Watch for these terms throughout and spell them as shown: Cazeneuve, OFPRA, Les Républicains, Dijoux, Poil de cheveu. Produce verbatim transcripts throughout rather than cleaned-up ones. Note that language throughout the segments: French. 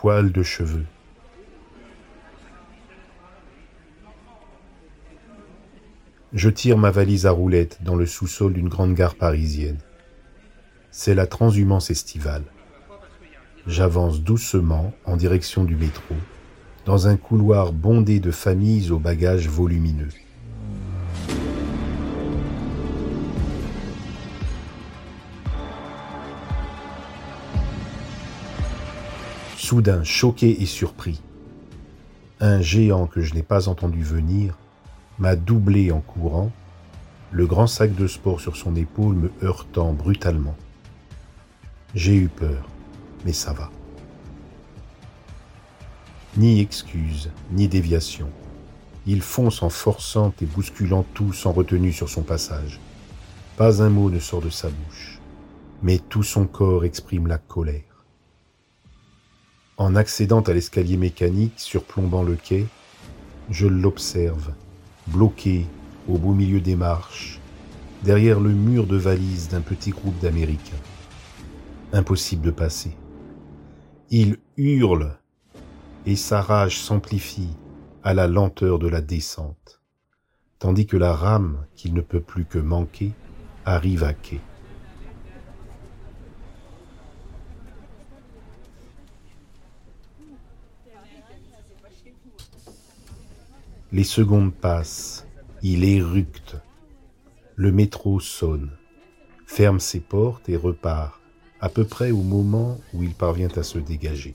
poil de cheveux. Je tire ma valise à roulettes dans le sous-sol d'une grande gare parisienne. C'est la transhumance estivale. J'avance doucement en direction du métro, dans un couloir bondé de familles aux bagages volumineux. Soudain, choqué et surpris, un géant que je n'ai pas entendu venir m'a doublé en courant, le grand sac de sport sur son épaule me heurtant brutalement. J'ai eu peur, mais ça va. Ni excuse, ni déviation. Il fonce en forçant et bousculant tout sans retenue sur son passage. Pas un mot ne sort de sa bouche, mais tout son corps exprime la colère. En accédant à l'escalier mécanique surplombant le quai, je l'observe, bloqué au beau milieu des marches, derrière le mur de valises d'un petit groupe d'Américains. Impossible de passer. Il hurle et sa rage s'amplifie à la lenteur de la descente, tandis que la rame, qu'il ne peut plus que manquer, arrive à quai. Les secondes passent, il éructe. Le métro sonne, ferme ses portes et repart, à peu près au moment où il parvient à se dégager.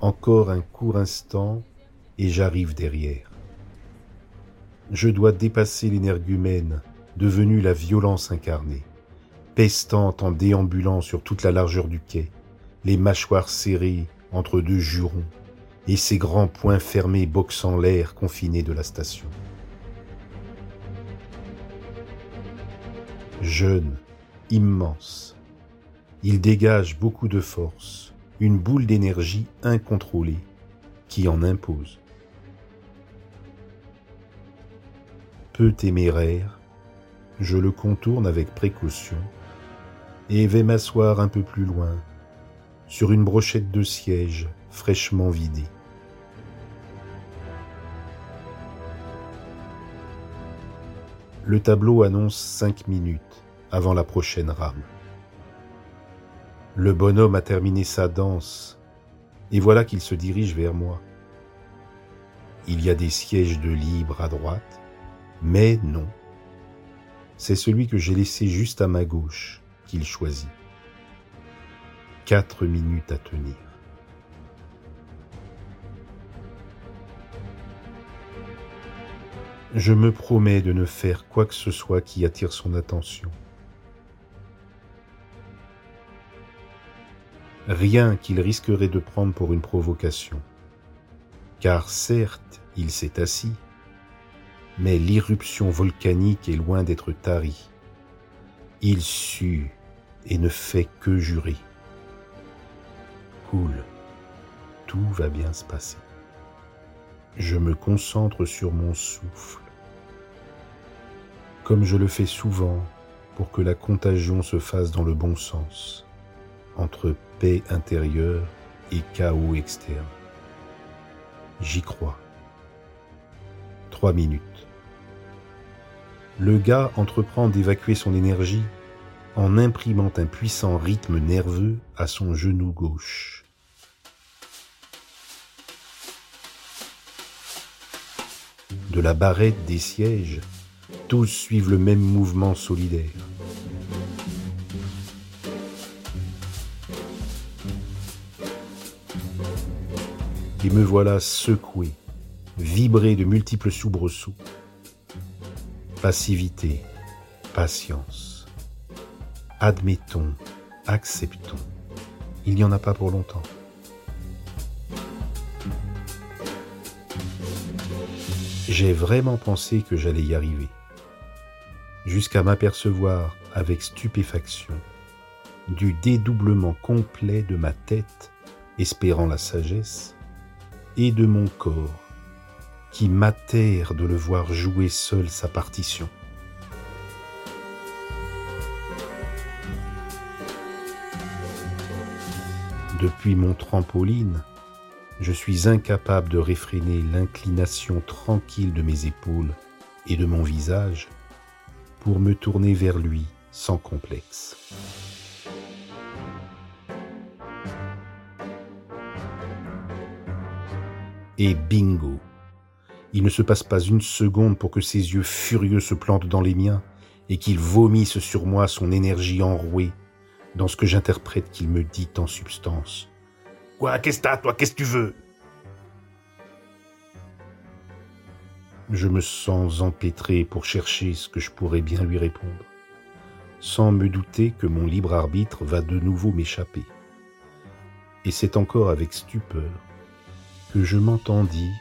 Encore un court instant et j'arrive derrière. Je dois dépasser l'énergumène, devenue la violence incarnée, pestante en déambulant sur toute la largeur du quai, les mâchoires serrées entre deux jurons et ses grands poings fermés boxant l'air confiné de la station. Jeune, immense, il dégage beaucoup de force, une boule d'énergie incontrôlée qui en impose. Peu téméraire, je le contourne avec précaution et vais m'asseoir un peu plus loin, sur une brochette de siège fraîchement vidée. Le tableau annonce cinq minutes avant la prochaine rame. Le bonhomme a terminé sa danse et voilà qu'il se dirige vers moi. Il y a des sièges de libre à droite, mais non. C'est celui que j'ai laissé juste à ma gauche qu'il choisit. Quatre minutes à tenir. Je me promets de ne faire quoi que ce soit qui attire son attention. Rien qu'il risquerait de prendre pour une provocation. Car certes, il s'est assis, mais l'irruption volcanique est loin d'être tarie. Il sue et ne fait que jurer. Cool, tout va bien se passer. Je me concentre sur mon souffle, comme je le fais souvent pour que la contagion se fasse dans le bon sens, entre paix intérieure et chaos externe. J'y crois. Trois minutes. Le gars entreprend d'évacuer son énergie en imprimant un puissant rythme nerveux à son genou gauche. De la barrette des sièges, tous suivent le même mouvement solidaire. Et me voilà secoué, vibré de multiples soubresauts. Passivité, patience, admettons, acceptons, il n'y en a pas pour longtemps. J'ai vraiment pensé que j'allais y arriver, jusqu'à m'apercevoir avec stupéfaction du dédoublement complet de ma tête, espérant la sagesse, et de mon corps, qui m'atterre de le voir jouer seul sa partition. Depuis mon trampoline, je suis incapable de réfréner l'inclination tranquille de mes épaules et de mon visage pour me tourner vers lui sans complexe. Et bingo! Il ne se passe pas une seconde pour que ses yeux furieux se plantent dans les miens et qu'il vomisse sur moi son énergie enrouée dans ce que j'interprète qu'il me dit en substance. « Quoi, qu'est-ce que t'as, toi, qu'est-ce que tu veux ?» Je me sens empêtré pour chercher ce que je pourrais bien lui répondre, sans me douter que mon libre arbitre va de nouveau m'échapper. Et c'est encore avec stupeur que je m'entends dire,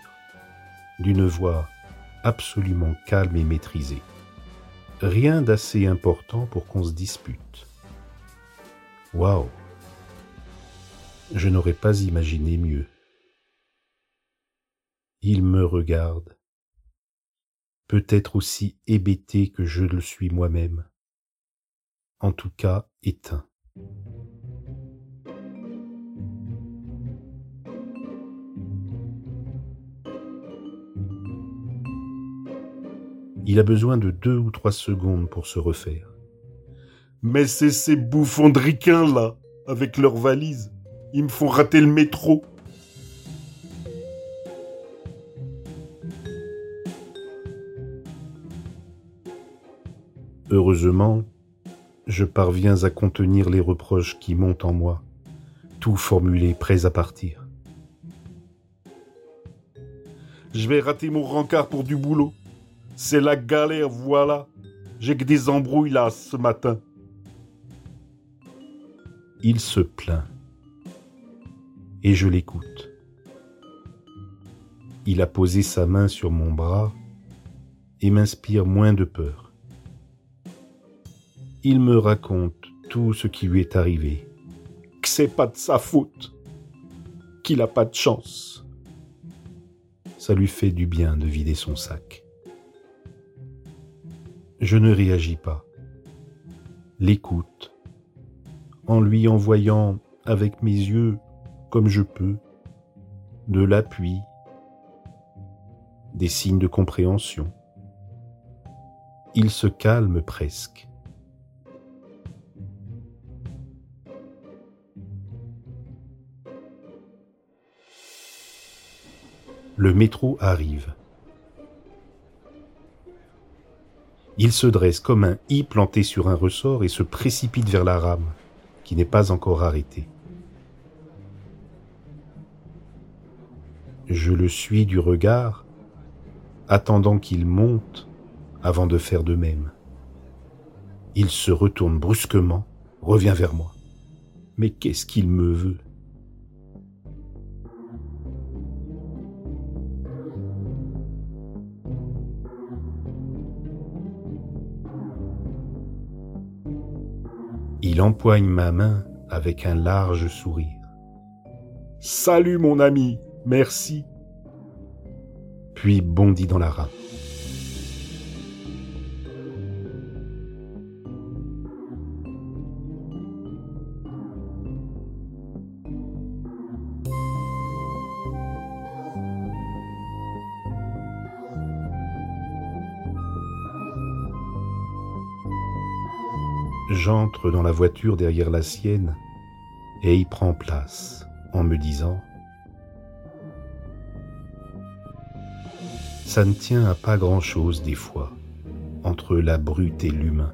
d'une voix absolument calme et maîtrisée. Rien d'assez important pour qu'on se dispute. Waouh! Je n'aurais pas imaginé mieux. Il me regarde, peut-être aussi hébété que je le suis moi-même, en tout cas éteint. Il a besoin de deux ou trois secondes pour se refaire. Mais c'est ces bouffons de ricains là, avec leurs valises, ils me font rater le métro. Heureusement, je parviens à contenir les reproches qui montent en moi, tout formulé, prêt à partir. Je vais rater mon rencard pour du boulot. C'est la galère, voilà. J'ai que des embrouilles là, ce matin. Il se plaint. Et je l'écoute. Il a posé sa main sur mon bras et m'inspire moins de peur. Il me raconte tout ce qui lui est arrivé. Que c'est pas de sa faute. Qu'il a pas de chance. Ça lui fait du bien de vider son sac. Je ne réagis pas, l'écoute, en lui envoyant, avec mes yeux, comme je peux, de l'appui, des signes de compréhension. Il se calme presque. Le métro arrive. Il se dresse comme un i planté sur un ressort et se précipite vers la rame, qui n'est pas encore arrêtée. Je le suis du regard, attendant qu'il monte avant de faire de même. Il se retourne brusquement, revient vers moi. Mais qu'est-ce qu'il me veut ? Il empoigne ma main avec un large sourire. « Salut mon ami, merci !» Puis bondit dans la rame. J'entre dans la voiture derrière la sienne et y prends place en me disant « Ça ne tient à pas grand-chose des fois, entre la brute et l'humain. »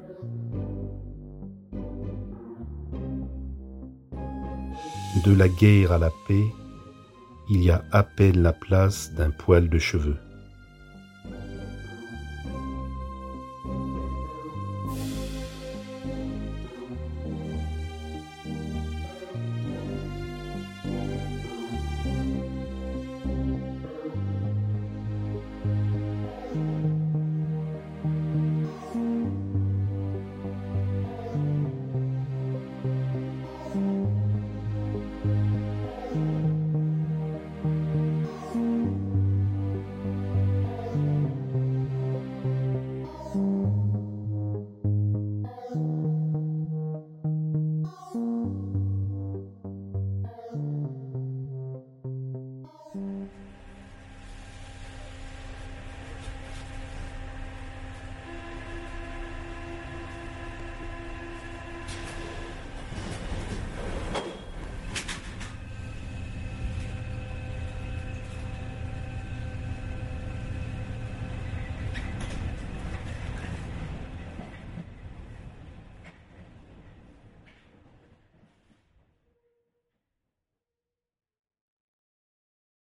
De la guerre à la paix, il y a à peine la place d'un poil de cheveux.